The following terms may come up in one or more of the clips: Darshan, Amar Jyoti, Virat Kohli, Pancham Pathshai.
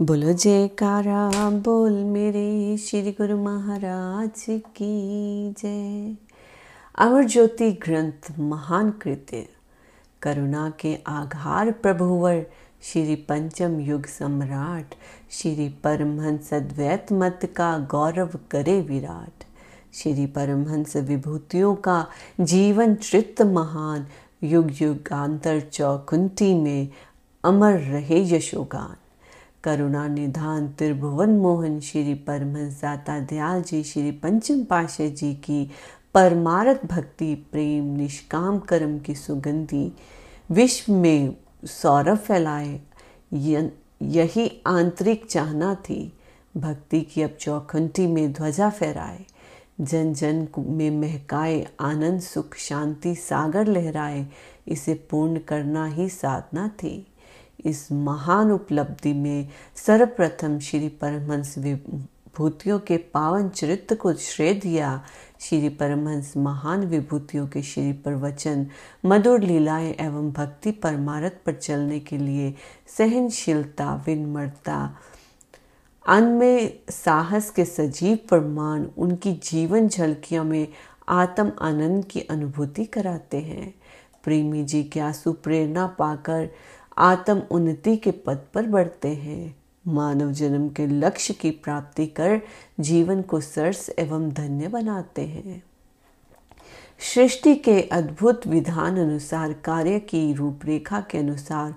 बोलो जयकारा बोल मेरे श्री गुरु महाराज की जय। अमर ज्योति ग्रंथ महान कृत्य करुणा के आघार प्रभुवर श्री पंचम युग सम्राट श्री परमहंस अद्वैत मत का गौरव करे विराट। श्री परमहंस विभूतियों का जीवन चरित महान युग युगांतर चौकुंटी में अमर रहे यशोगान। करुणा निधान त्रिभुवन मोहन श्री परमहंस दाता दयाल जी श्री पंचम पातशाह जी की परमार्थ भक्ति प्रेम निष्काम कर्म की सुगंधी विश्व में सौरभ फैलाए यही आंतरिक चाहना थी। भक्ति की अब चौखंटी में ध्वजा फहराए जन जन में महकाए आनंद सुख शांति सागर लहराए इसे पूर्ण करना ही साधना थी। इस महान उपलब्धि में सर्वप्रथम श्री परमहंस विभूतियों के पावन चरित्र को श्रेय दिया। श्री परमहंस महान विभूतियों के श्री प्रवचन मधुर लीलाएं एवं भक्ति परमार्थ पर चलने के लिए सहनशीलता विनम्रता अन्न में साहस के सजीव प्रमाण उनकी जीवन झलकियों में आत्म आनंद की अनुभूति कराते हैं। प्रेमी जी के आंसू प्रेरणा पाकर आत्म उन्नति के पद पर बढ़ते हैं। मानव जन्म के लक्ष्य की प्राप्ति कर जीवन को सरस एवं धन्य बनाते हैं। सृष्टि के अद्भुत विधान अनुसार कार्य की रूपरेखा के अनुसार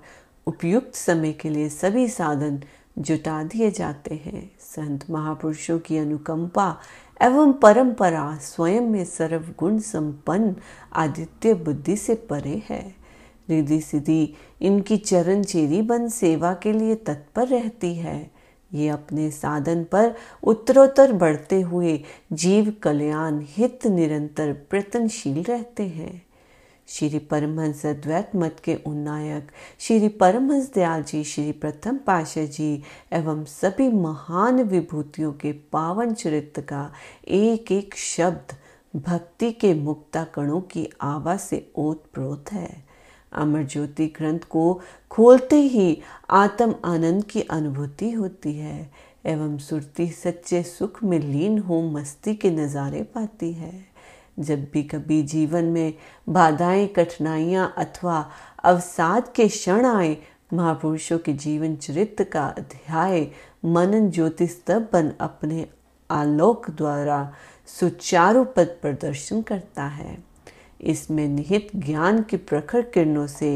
उपयुक्त समय के लिए सभी साधन जुटा दिए जाते हैं। संत महापुरुषों की अनुकंपा एवं परंपरा स्वयं में सर्वगुण संपन्न आदित्य बुद्धि से परे है। रिद्धि सिद्धि इनकी चरण चेरी बन सेवा के लिए तत्पर रहती है। ये अपने साधन पर उत्तरोत्तर बढ़ते हुए जीव कल्याण हित निरंतर प्रयत्नशील रहते हैं। श्री परमहंस अद्वैत मत के उन्नायक श्री परमहंस दयाल जी श्री प्रथम पातशाह जी एवं सभी महान विभूतियों के पावन चरित्र का एक एक शब्द भक्ति के मुक्ताकणों की आभा से ओतप्रोत है। अमर ज्योति ग्रंथ को खोलते ही आत्म आनंद की अनुभूति होती है एवं सुरती सच्चे सुख में लीन हो मस्ती के नज़ारे पाती है। जब भी कभी जीवन में बाधाएं कठिनाइयां अथवा अवसाद के क्षण आए महापुरुषों के जीवन चरित्र का अध्याय मनन ज्योतिष तब बन अपने आलोक द्वारा सुचारू पद प्रदर्शन करता है। इसमें निहित ज्ञान की प्रखर किरणों से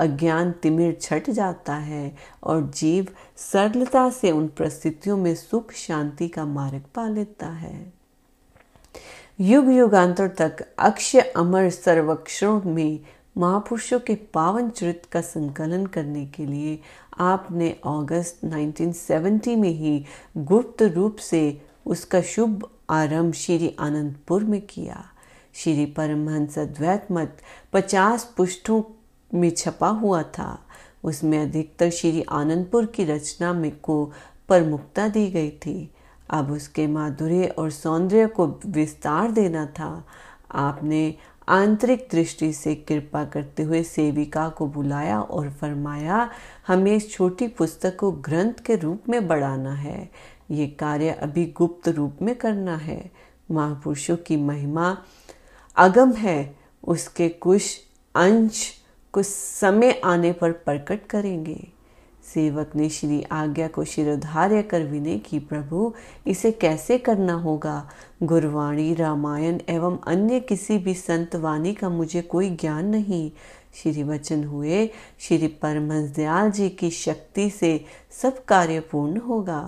अज्ञान तिमिर छट जाता है और जीव सरलता से उन परिस्थितियों में सुख शांति का मार्ग पा लेता है। युग युगांतर तक अक्षय अमर सर्वक्षरों में महापुरुषों के पावन चरित्र का संकलन करने के लिए आपने अगस्त 1970 में ही गुप्त रूप से उसका शुभ आरंभ श्री आनंदपुर में किया। श्री परमहंस अद्वैत मत 50 पृष्ठों में छपा हुआ था। उसमें अधिकतर श्री आनंदपुर की रचना में को प्रमुखता दी गई थी। अब उसके माधुर्य और सौंदर्य को विस्तार देना था। आपने आंतरिक दृष्टि से कृपा करते हुए सेविका को बुलाया और फरमाया, हमें इस छोटी पुस्तक को ग्रंथ के रूप में बढ़ाना है। ये कार्य अभी गुप्त रूप में करना है। महापुरुषों की महिमा अगम है, उसके कुछ अंश कुछ समय आने पर प्रकट करेंगे। सेवक ने श्री आज्ञा को शिरोधार्य कर विनय की, प्रभु इसे कैसे करना होगा? गुरवाणी रामायण एवं अन्य किसी भी संतवाणी का मुझे कोई ज्ञान नहीं। श्री वचन हुए, श्री परमहंस दयाल जी की शक्ति से सब कार्य पूर्ण होगा।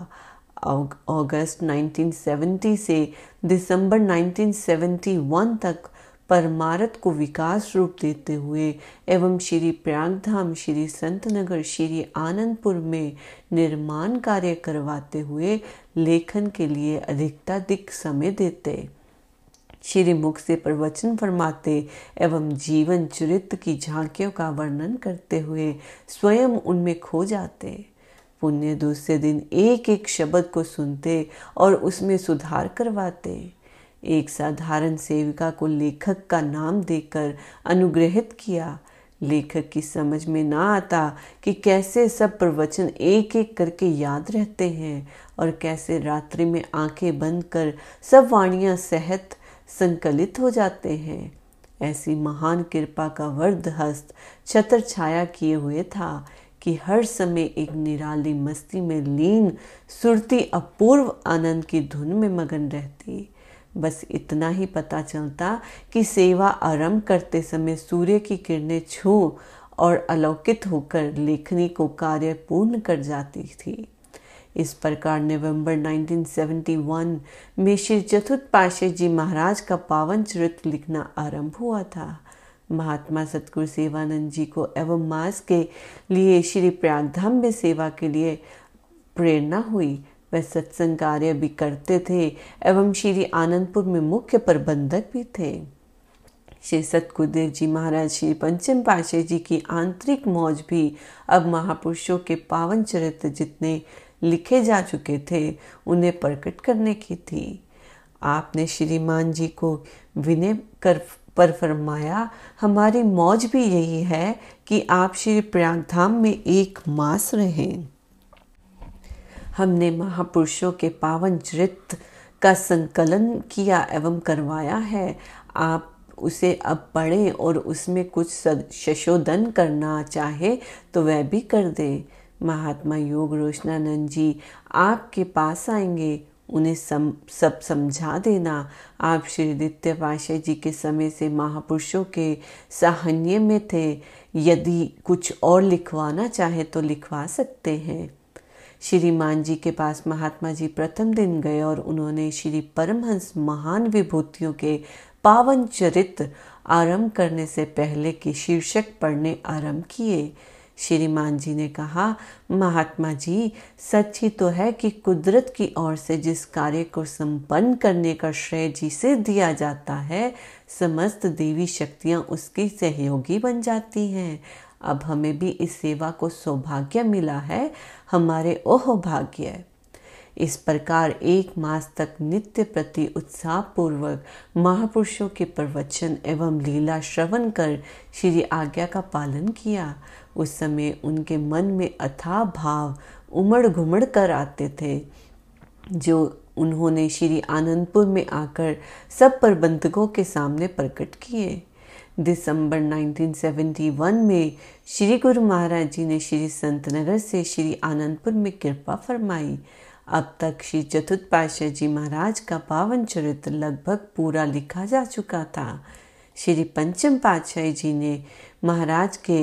अगस्त 1970 से दिसंबर 1971 तक परमार्थ को विकास रूप देते हुए एवं श्री प्रयागधाम श्री संतनगर श्री आनंदपुर में निर्माण कार्य करवाते हुए लेखन के लिए अधिकाधिक समय देते, श्री मुख से प्रवचन फरमाते एवं जीवन चरित्र की झांकियों का वर्णन करते हुए स्वयं उनमें खो जाते। पुण्य दूसरे दिन एक एक शब्द को सुनते और उसमें सुधार करवाते। एक साधारण सेविका को लेखक का नाम देकर अनुग्रहित किया। लेखक की समझ में ना आता कि कैसे सब प्रवचन एक एक करके याद रहते हैं और कैसे रात्रि में आंखें बंद कर सब वाणियाँ सहत संकलित हो जाते हैं। ऐसी महान कृपा का वरदहस्त छत्र छाया किए हुए था कि हर समय एक निराली मस्ती में लीन सुरती अपूर्व आनंद की धुन में मगन रहती। बस इतना ही पता चलता कि सेवा आरंभ करते समय सूर्य की किरणें छू और अलोकित होकर लेखनी को कार्य पूर्ण कर जाती थी। इस प्रकार नवंबर 1971 में श्री चतुर्थ पातशाह जी महाराज का पावन चरित्र लिखना आरंभ हुआ था। महात्मा सतगुरु सेवानंद जी को एवं मास के लिए श्री प्रयागधाम में सेवा के लिए प्रेरणा हुई। वह सत्संग कार्य भी करते थे एवं श्री आनंदपुर में मुख्य प्रबंधक भी थे। श्री सतगुरुदेव जी महाराज श्री पंचम पातशाह जी की आंतरिक मौज भी अब महापुरुषों के पावन चरित्र जितने लिखे जा चुके थे उन्हें प्रकट करने की थी। आपने श्रीमान जी को विनय कर पर फरमाया, हमारी मौज भी यही है कि आप श्री प्रयागधाम में एक मास रहें। हमने महापुरुषों के पावन चरित्र का संकलन किया एवं करवाया है। आप उसे अब पढ़ें और उसमें कुछ संशोधन करना चाहे तो वह भी कर दें। महात्मा योग रोशनानंद जी आपके पास आएंगे, उन्हें सब समझा देना। आप श्री दित्य पातशाह जी के समय से महापुरुषों के साहन्य में थे, यदि कुछ और लिखवाना चाहे तो लिखवा सकते हैं। श्रीमान जी के पास महात्मा जी प्रथम दिन गए और उन्होंने श्री परमहंस महान विभूतियों के पावन चरित्र आरंभ करने से पहले के शीर्षक पढ़ने आरंभ किए। श्रीमान जी ने कहा, महात्मा जी सच ही तो है कि कुदरत की ओर से जिस कार्य को संपन्न करने का श्रेय जिसे दिया जाता है, समस्त देवी शक्तियाँ उसकी सहयोगी बन जाती हैं। अब हमें भी इस सेवा को सौभाग्य मिला है, हमारे ओह भाग्य। इस प्रकार एक मास तक नित्य प्रति उत्साहपूर्वक महापुरुषों के प्रवचन एवं लीला श्रवण कर श्री आज्ञा का पालन किया। उस समय उनके मन में अथाह भाव उमड़ घुमड़ कर आते थे, जो उन्होंने श्री आनंदपुर में आकर सब प्रबंधकों के सामने प्रकट किए। दिसंबर 1971 में श्री गुरु महाराज जी ने श्री संतनगर से श्री आनंदपुर में कृपा फरमाई। अब तक श्री चतुर्थ पातशाह जी महाराज का पावन चरित्र लगभग पूरा लिखा जा चुका था। श्री पंचम पातशाह जी ने महाराज के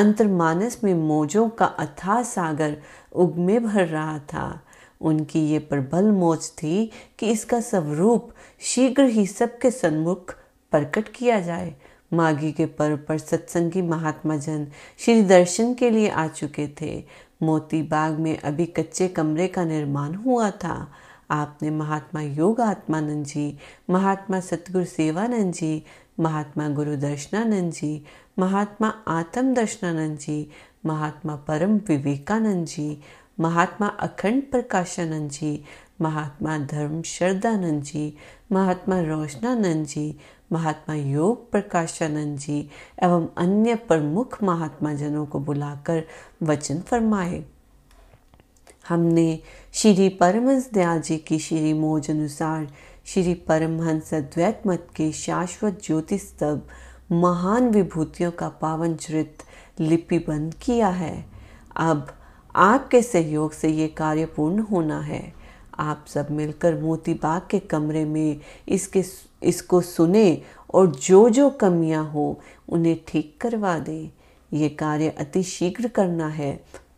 अंतर्मानस में मौजों का अथाह सागर उगमे भर रहा था। उनकी ये प्रबल मौज थी कि इसका स्वरूप शीघ्र ही सबके सन्मुख प्रकट किया जाए। माघी के पर्व पर सत्संगी महात्मा जन श्री दर्शन के लिए आ चुके थे। मोती बाग में अभी कच्चे कमरे का निर्माण हुआ था। आपने महात्मा योग आत्मानंद जी, महात्मा सतगुरु सेवानंद जी, महात्मा गुरु दर्शनानंद जी, महात्मा आत्म दर्शनानंद जी, महात्मा परम विवेकानंद जी, महात्मा अखंड प्रकाशानंद जी, महात्मा धर्म शरदानंद जी, महात्मा रोशनानंद जी, महात्मा योग प्रकाशानंद जी एवं अन्य प्रमुख महात्मा जनों को बुलाकर वचन फरमाए। हमने श्री परमहंस दयाल जी की श्री मौज अनुसार श्री परमहंस अद्वैत मत के शाश्वत ज्योति स्तभ महान विभूतियों का पावन चरित्र लिपिबंद किया है। अब आपके सहयोग से ये कार्य पूर्ण होना है। आप सब मिलकर मोतीबाग के कमरे में इसको सुने और जो कमियां हो उन्हें ठीक करवा दें। ये कार्य अति शीघ्र करना है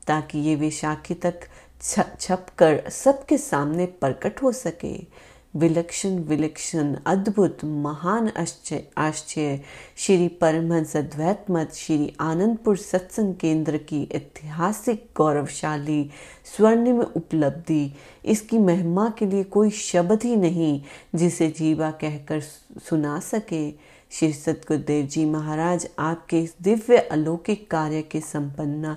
ताकि ये वैशाखी तक छप कर सबके सामने प्रकट हो सके। विलक्षण अद्भुत महान आश्चर्य श्री परमहंस अद्वैत मत श्री आनंदपुर सत्संग केंद्र की ऐतिहासिक गौरवशाली स्वर्णिम उपलब्धि, इसकी महिमा के लिए कोई शब्द ही नहीं जिसे जीवा कहकर सुना सके। श्री सतगुरुदेव जी महाराज आपके इस दिव्य अलौकिक कार्य के संपन्ना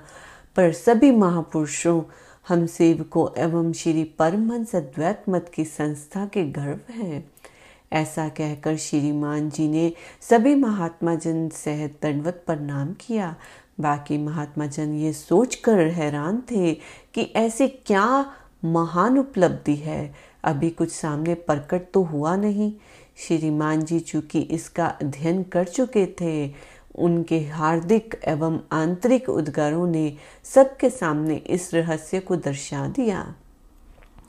पर सभी महापुरुषों, हम सेवकों एवं श्री परमहंस अद्वैत मत की संस्था के गर्व हैं। ऐसा कहकर श्रीमान जी ने सभी महात्मा जन सहित दंडवत प्रणाम किया। बाकी महात्मा जन ये सोचकर हैरान थे कि ऐसी क्या महान उपलब्धि है, अभी कुछ सामने प्रकट तो हुआ नहीं। श्रीमान जी चूँकि इसका अध्ययन कर चुके थे, उनके हार्दिक एवं आंतरिक उद्गारों ने सबके सामने इस रहस्य को दर्शा दिया।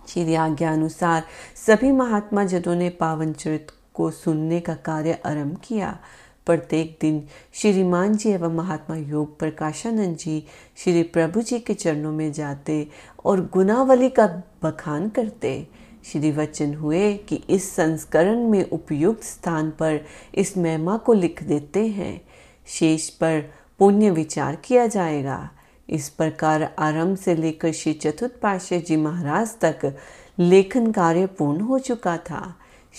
श्री आज्ञा अनुसार सभी महात्मा जनों ने पावन चरित्र को सुनने का कार्य आरंभ किया। प्रत्येक दिन श्रीमान जी एवं महात्मा योग प्रकाशानंद जी श्री प्रभु जी के चरणों में जाते और गुणावली का बखान करते। श्री वचन हुए कि इस संस्करण में उपयुक्त स्थान पर इस महिमा को लिख देते हैं, शेष पर पुण्य विचार किया जाएगा। इस प्रकार आरंभ से लेकर श्री चतुर्थ पातशाह जी महाराज तक लेखन कार्य पूर्ण हो चुका था।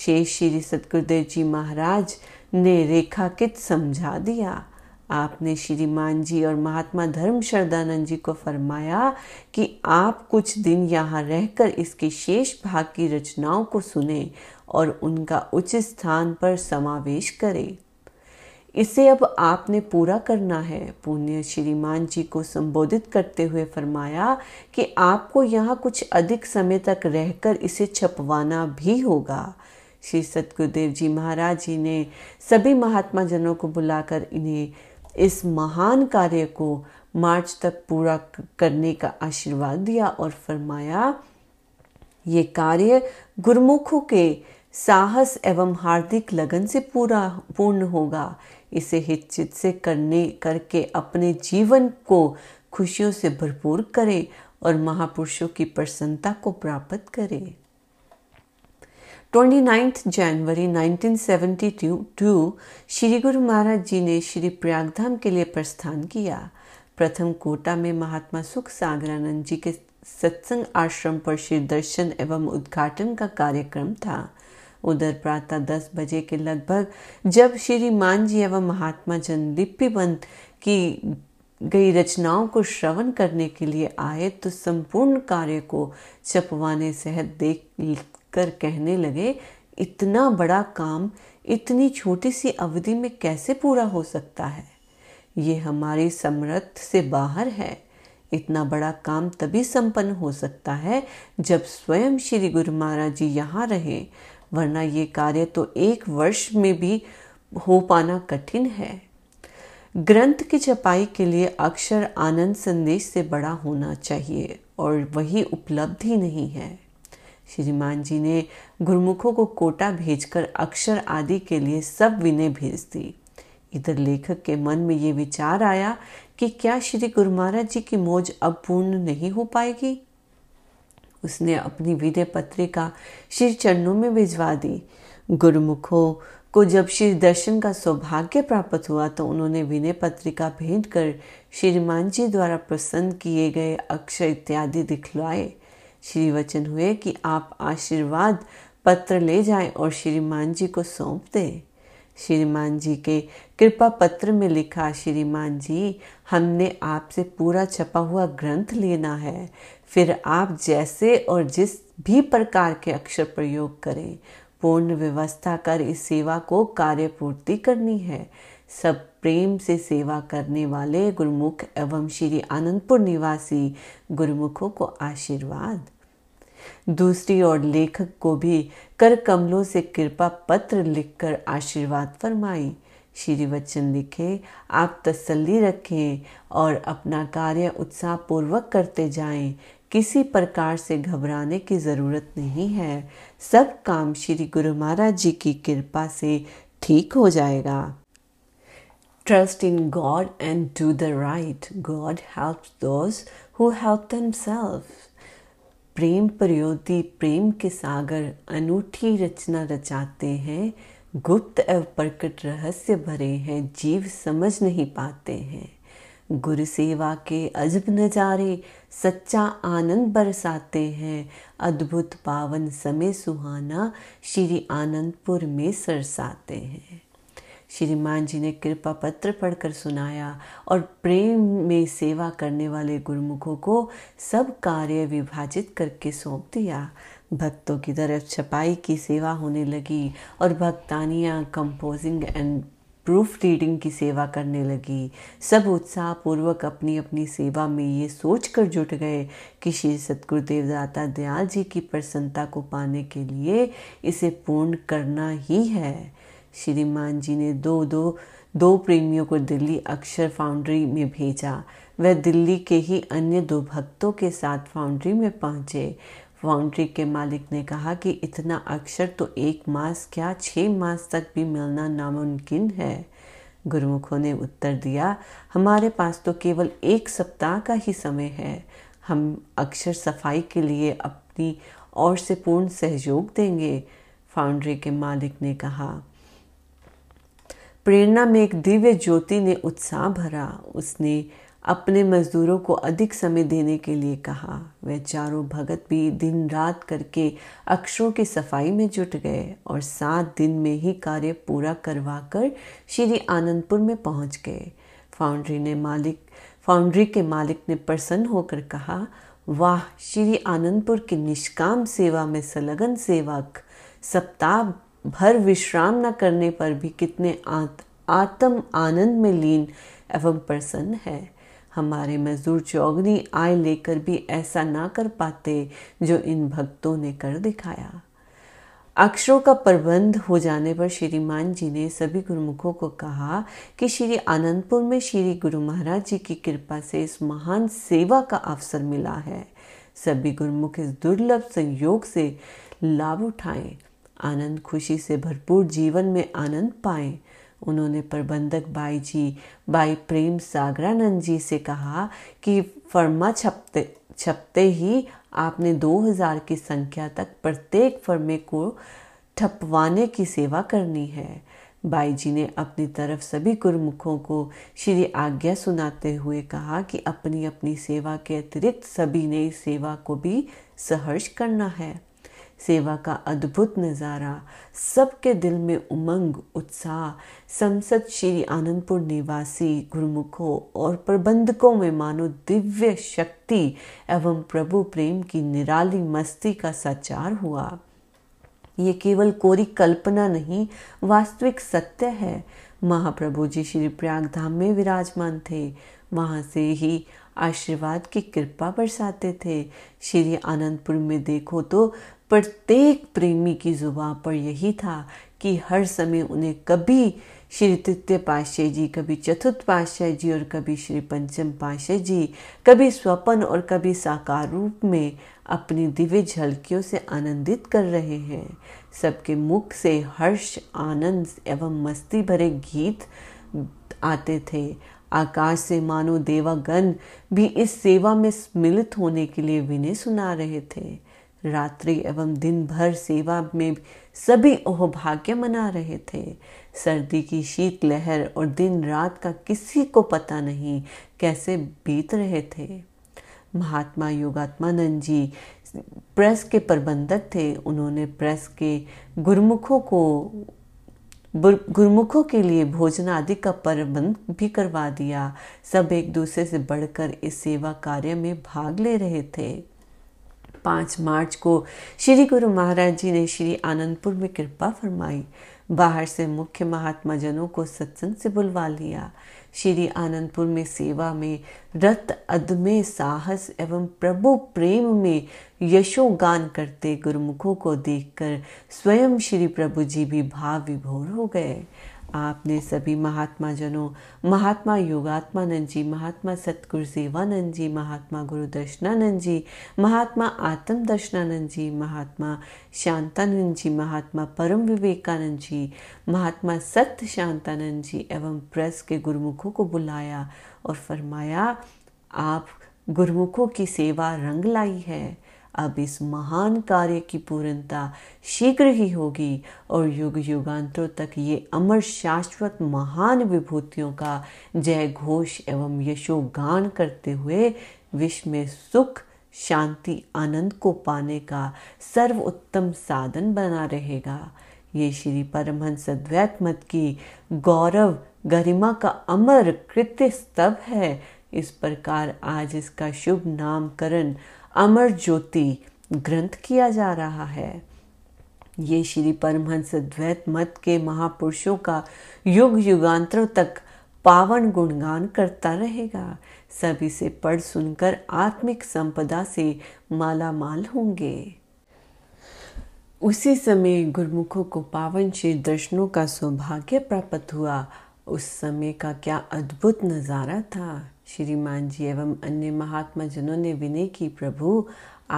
शेष श्री सतगुरुदेव जी महाराज ने रेखाकित समझा दिया। आपने श्रीमान जी और महात्मा धर्म शरदानंद जी को फरमाया कि आप कुछ दिन यहाँ रहकर इसके शेष भाग की रचनाओं को सुने और उनका उचित स्थान पर समावेश करें। इसे अब आपने पूरा करना है। पुण्य श्रीमान जी को संबोधित करते हुए फरमाया कि आपको यहाँ कुछ अधिक समय तक रहकर इसे छपवाना भी होगा। श्री सतगुरुदेव जी महाराज जी ने सभी महात्मा जनों को बुलाकर इन्हें इस महान कार्य को मार्च तक पूरा करने का आशीर्वाद दिया और फरमाया, ये कार्य गुरुमुखों के साहस एवं हार्दिक लगन से पूर्ण होगा। इसे हिचकिचाहट से करके अपने जीवन को खुशियों से भरपूर करें और महापुरुषों की प्रसन्नता को प्राप्त करें। 29 जनवरी 1972 श्री गुरु महाराज जी ने श्री प्रयागधाम के लिए प्रस्थान किया। प्रथम कोटा में महात्मा सुख सागरानंद जी के सत्संग आश्रम पर श्री दर्शन एवं उद्घाटन का कार्यक्रम था। उधर प्रातः 10 बजे के लगभग जब श्रीमान जी एवं महात्मा जन लिपिबंद की गई रचनाओं को श्रवण करने के लिए आए तो संपूर्ण कार्य को छपवाने सहित देख कर कहने लगे, इतना बड़ा काम इतनी छोटी सी अवधि में कैसे पूरा हो सकता है? ये हमारी समर्थ से बाहर है। इतना बड़ा काम तभी संपन्न हो सकता है जब स्वयं श्री गुरु महाराज जी यहाँ रहे, वरना ये कार्य तो 1 वर्ष में भी हो पाना कठिन है। ग्रंथ की छपाई के लिए अक्षर आनंद संदेश से बड़ा होना चाहिए और वही उपलब्ध ही नहीं है। श्रीमान जी ने गुरुमुखों को कोटा भेजकर अक्षर आदि के लिए सब विनय भेज दी। इधर लेखक के मन में ये विचार आया कि क्या श्री गुरु महाराज जी की मौज अब पूर्ण नहीं हो पाएगी। उसने अपनी विनय पत्रिका श्री चरणों में भिजवा दी। गुरुमुखों को जब श्री दर्शन का सौभाग्य प्राप्त हुआ तो उन्होंने विनय पत्रिका भेंट कर श्रीमान जी द्वारा प्रसन्न किए गए अक्षर इत्यादि दिखलाए। श्री वचन हुए कि आप आशीर्वाद पत्र ले जाएं और श्रीमान जी को सौंप दें। श्रीमान जी के कृपा पत्र में लिखा, श्रीमान जी हमने आपसे पूरा छपा हुआ ग्रंथ लेना है, फिर आप जैसे और जिस भी प्रकार के अक्षर प्रयोग करें, पूर्ण व्यवस्था कर इस सेवा को कार्यपूर्ति करनी है। सब प्रेम से सेवा करने वाले गुरुमुख एवं श्री आनंदपुर निवासी गुरुमुखों को आशीर्वाद। दूसरी ओर लेखक को भी कर कमलों से कृपा पत्र लिखकर आशीर्वाद फरमाई। श्री वचन लिखे, आप तसल्ली रखें और अपना कार्य उत्साह पूर्वक करते जाएं। किसी प्रकार से घबराने की जरूरत नहीं है। सब काम श्री गुरु महाराज जी की कृपा से ठीक हो जाएगा। Trust in God and do the right. God helps those who help themselves. प्रेम प्रयोधी प्रेम के सागर अनूठी रचना रचाते हैं, गुप्त एवं प्रकट रहस्य भरे हैं, जीव समझ नहीं पाते हैं। गुरु सेवा के अजब नज़ारे सच्चा आनंद बरसाते हैं, अद्भुत पावन समय सुहाना श्री आनंदपुर में सरसाते हैं। श्रीमान जी ने कृपा पत्र पढ़कर सुनाया और प्रेम में सेवा करने वाले गुरुमुखों को सब कार्य विभाजित करके सौंप दिया। भक्तों की तरफ छपाई की सेवा होने लगी और भक्तानियाँ कंपोजिंग एंड प्रूफ रीडिंग की सेवा करने लगी। सब उत्साहपूर्वक अपनी अपनी सेवा में ये सोच कर जुट गए कि श्री सतगुरुदेव दाता दयाल जी की प्रसन्नता को पाने के लिए इसे पूर्ण करना ही है। श्रीमान जी ने दो प्रेमियों को दिल्ली अक्षर फाउंड्री में भेजा। वह दिल्ली के ही अन्य दो भक्तों के साथ फाउंड्री में पहुँचे। फाउंड्री के मालिक ने कहा कि इतना अक्षर तो 1 मास क्या 6 मास तक भी मिलना नामुमकिन है। गुरुमुखों ने उत्तर दिया, हमारे पास तो केवल 1 सप्ताह का ही समय है। हम अक्षर सफाई के लिए अपनी ओर से पूर्ण सहयोग देंगे। फाउंड्री के मालिक ने कहा। प्रेरणा में एक दिव्य ज्योति ने उत्साह भरा। उसने अपने मजदूरों को अधिक समय देने के लिए कहा। वे चारों भगत भी दिन रात करके अक्षरों की सफाई में जुट गए और 7 दिन में ही कार्य पूरा करवाकर श्री आनंदपुर में पहुंच गए। फाउंड्री के मालिक ने प्रसन्न होकर कहा, वाह, श्री आनंदपुर की निष्काम सेवा में संलग्न सेवक सप्ताह भर विश्राम न करने पर भी कितने आत्म आनंद में लीन एवं प्रसन्न है। हमारे मजदूर चौगनी आय लेकर भी ऐसा ना कर पाते जो इन भक्तों ने कर दिखाया। अक्षरों का प्रबंध हो जाने पर श्रीमान जी ने सभी गुरुमुखों को कहा कि श्री आनंदपुर में श्री गुरु महाराज जी की कृपा से इस महान सेवा का अवसर मिला है। सभी गुरुमुख इस दुर्लभ संयोग से लाभ उठाएं, आनंद खुशी से भरपूर जीवन में आनंद पाएं। उन्होंने प्रबंधक बाई प्रेम सागरानंद जी से कहा कि फर्मा छपते ही आपने 2000 की संख्या तक प्रत्येक फर्मे को ठपवाने की सेवा करनी है। बाई जी ने अपनी तरफ सभी गुरुमुखों को श्री आज्ञा सुनाते हुए कहा कि अपनी अपनी सेवा के अतिरिक्त सभी ने इस सेवा को भी सहर्ष करना है। सेवा का अद्भुत नज़ारा सबके दिल में उमंग उत्साह संसद श्री आनंदपुर निवासी गुरुमुखों और प्रबंधकों में मानो दिव्य शक्ति एवं प्रभु प्रेम की निराली मस्ती का साचार हुआ। ये केवल कोरी कल्पना नहीं, वास्तविक सत्य है। महाप्रभु जी श्री प्रयाग धाम में विराजमान थे। वहाँ से ही आशीर्वाद की कृपा बरसाते थे। श्री आनंदपुर में देखो तो प्रत्येक प्रेमी की जुबान पर यही था कि हर समय उन्हें कभी श्री तृतीय पातशाह जी, कभी चतुर्थ पातशाह जी और कभी श्री पंचम पातशाह जी, कभी स्वपन और कभी साकार रूप में अपनी दिव्य झलकियों से आनंदित कर रहे हैं। सबके मुख से हर्ष आनंद एवं मस्ती भरे गीत आते थे। आकाश से मानो देवागण भी इस सेवा में सम्मिलित होने के लिए विनय सुना रहे थे। रात्रि एवं दिन भर सेवा में सभी अहोभाग्य मना रहे थे। सर्दी की शीत लहर और दिन रात का किसी को पता नहीं कैसे बीत रहे थे। महात्मा योगात्मानंद जी प्रेस के प्रबंधक थे। उन्होंने प्रेस के गुरुमुखों के लिए भोजन आदि का प्रबंध भी करवा दिया। सब एक दूसरे से बढ़कर इस सेवा कार्य में भाग ले रहे थे। 5 मार्च को श्री गुरु महाराज जी ने श्री आनंदपुर में कृपा फरमाई। बाहर से मुख्य महात्मा जनों को सत्संग से बुलवा लिया। श्री आनंदपुर में सेवा में रत अदम्य साहस एवं प्रभु प्रेम में यशोगान करते गुरुमुखों को देखकर स्वयं श्री प्रभु जी भी भाव विभोर हो गए। आपने सभी महात्मा जनों महात्मा योगात्मानंद जी, महात्मा सतगुरु सेवानंद जी, महात्मा गुरु दर्शनानंद जी, महात्मा आत्म दर्शनानंद जी, महात्मा शांतानंद जी, महात्मा परम विवेकानंद जी, महात्मा सत्य शांतानंद जी एवं प्रेस के गुरुमुखों को बुलाया और फरमाया, आप गुरुमुखों की सेवा रंग लाई है। अब इस महान कार्य की पूर्णता शीघ्र ही होगी और युग युगांतरों तक ये अमर शाश्वत महान विभूतियों का जय घोष एवं यशोगान करते हुए विश्व में सुख शांति आनंद को पाने का सर्वोत्तम साधन बना रहेगा। ये श्री परमहंस अद्वैत मत की गौरव गरिमा का अमर कृत्य स्तभ है। इस प्रकार आज इसका शुभ नामकरण अमर ज्योति ग्रंथ किया जा रहा है। ये श्री परमहंस अद्वैत मत के महापुरुषों का युग युगांतरों तक पावन गुणगान करता रहेगा। सब इसे पढ़ सुनकर आत्मिक संपदा से मालामाल होंगे। उसी समय गुरुमुखों को पावन श्री दर्शनों का सौभाग्य प्राप्त हुआ। उस समय का क्या अद्भुत नज़ारा था। श्रीमान जी एवं अन्य महात्मा जनों ने विनय की, प्रभु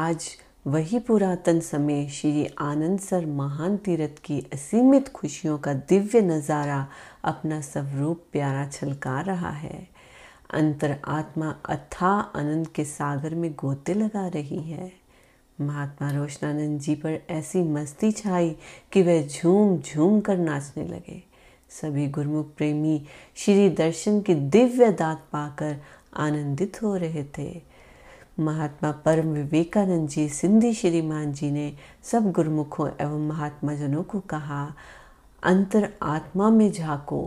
आज वही पुरातन समय श्री आनंद सर महान तीर्थ की असीमित खुशियों का दिव्य नज़ारा अपना स्वरूप प्यारा छलका रहा है। अंतर आत्मा अथाह आनंद के सागर में गोते लगा रही है। महात्मा रोशनानंद जी पर ऐसी मस्ती छाई कि वह झूम झूम कर नाचने लगे। सभी गुरुमुख प्रेमी श्री दर्शन की दिव्य दात पाकर आनंदित हो रहे थे। महात्मा परम विवेकानंद जी सिंधी श्रीमान जी ने सब गुरुमुखों एवं महात्मा जनों को कहा, अंतर आत्मा में झांको,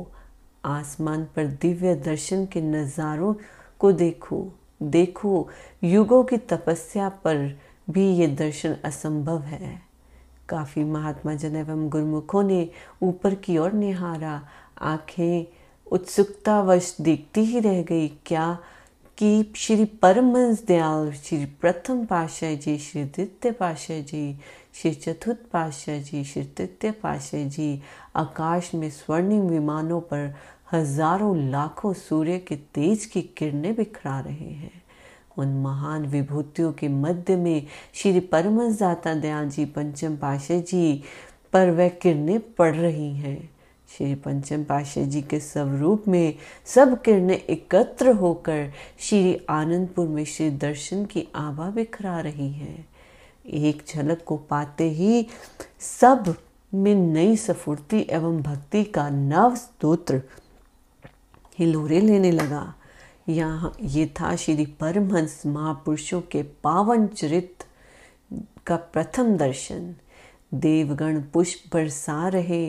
आसमान पर दिव्य दर्शन के नज़ारों को देखो। देखो, युगों की तपस्या पर भी ये दर्शन असंभव है। काफ़ी महात्मा जन एवं गुरुमुखों ने ऊपर की ओर निहारा। आंखें उत्सुकतावश देखती ही रह गई क्या कि श्री परमहंस दयाल श्री प्रथम पातशाह जी, श्री द्वितीय पातशाह जी, श्री चतुर्थ पातशाह जी, श्री तृतीय पातशाह जी आकाश में स्वर्णिम विमानों पर हजारों लाखों सूर्य के तेज की किरणें बिखरा रहे हैं। उन महान विभूतियों के मध्य में श्री परमहंस दाता दयाल जी पंचम पातशाह जी पर वह किरणें पड़ रही हैं। श्री पंचम पातशाह जी के स्वरूप में सब किरणें एकत्र होकर श्री आनंदपुर में श्री दर्शन की आभा बिखरा रही हैं। एक झलक को पाते ही सब में नई स्फूर्ति एवं भक्ति का नव स्तोत्र हिलोरे लेने लगा। यहाँ ये था श्री परमहंस महापुरुषों के पावन चरित्र का प्रथम दर्शन। देवगण पुष्प बरसा रहे,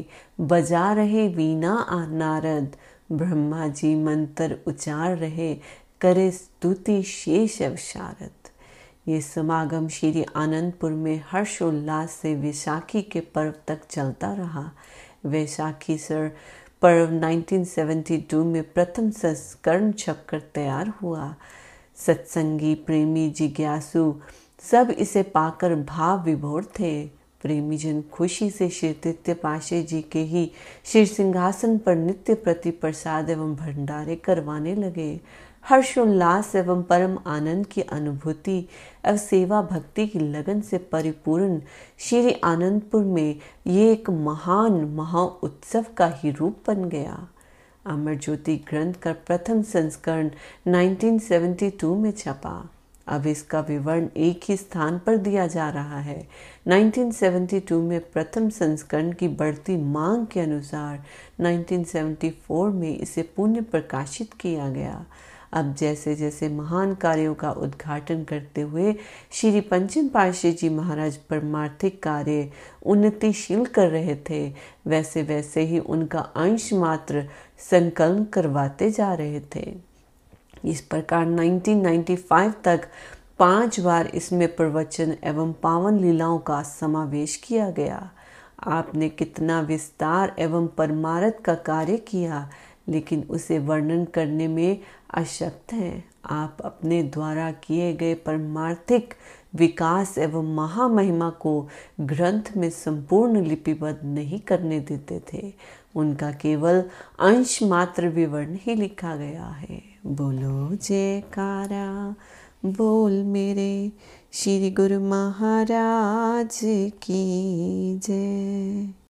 बजा रहे वीणा नारद, ब्रह्मा जी मंत्र उचार रहे, करे स्तुति शेष अवशारद। ये समागम श्री आनंदपुर में हर्षोल्लास से वैशाखी के पर्व तक चलता रहा। वैशाखी सर पर्व 1972 में प्रथम संस्करण छपकर तैयार हुआ। सत्संगी प्रेमी जिज्ञासु सब इसे पाकर भाव विभोर थे। प्रेमी जन खुशी से श्री तृतीय पातशाह जी के ही श्री सिंहासन पर नित्य प्रति प्रसाद एवं भंडारे करवाने लगे। हर्षोल्लास एवं परम आनंद की अनुभूति एवं सेवा भक्ति की लगन से परिपूर्ण श्री आनंदपुर में ये एक महान महा उत्सव का ही रूप बन गया। अमर ज्योति ग्रंथ का प्रथम संस्करण 1972 में छपा। अब इसका विवरण एक ही स्थान पर दिया जा रहा है। 1972 में प्रथम संस्करण की बढ़ती मांग के अनुसार 1974 में इसे पुनः प्रकाशित किया गया। अब जैसे जैसे महान कार्यों का उद्घाटन करते हुए श्री पंचम पातशाह जी महाराज परमार्थिक कार्य उन्नतिशील कर रहे थे, वैसे वैसे ही उनका अंश मात्र संकलन करवाते जा रहे थे। इस प्रकार 1995 तक 5 बार इसमें प्रवचन एवं पावन लीलाओं का समावेश किया गया। आपने कितना विस्तार एवं परमार्थ का कार्य किया, लेकिन उसे वर्णन करने में अशक्त हैं। आप अपने द्वारा किए गए परमार्थिक विकास एवं महामहिमा को ग्रंथ में संपूर्ण लिपिबद्ध नहीं करने देते थे। उनका केवल अंश मात्र विवरण ही लिखा गया है। बोलो जयकारा, बोल मेरे श्री गुरु महाराज की जय।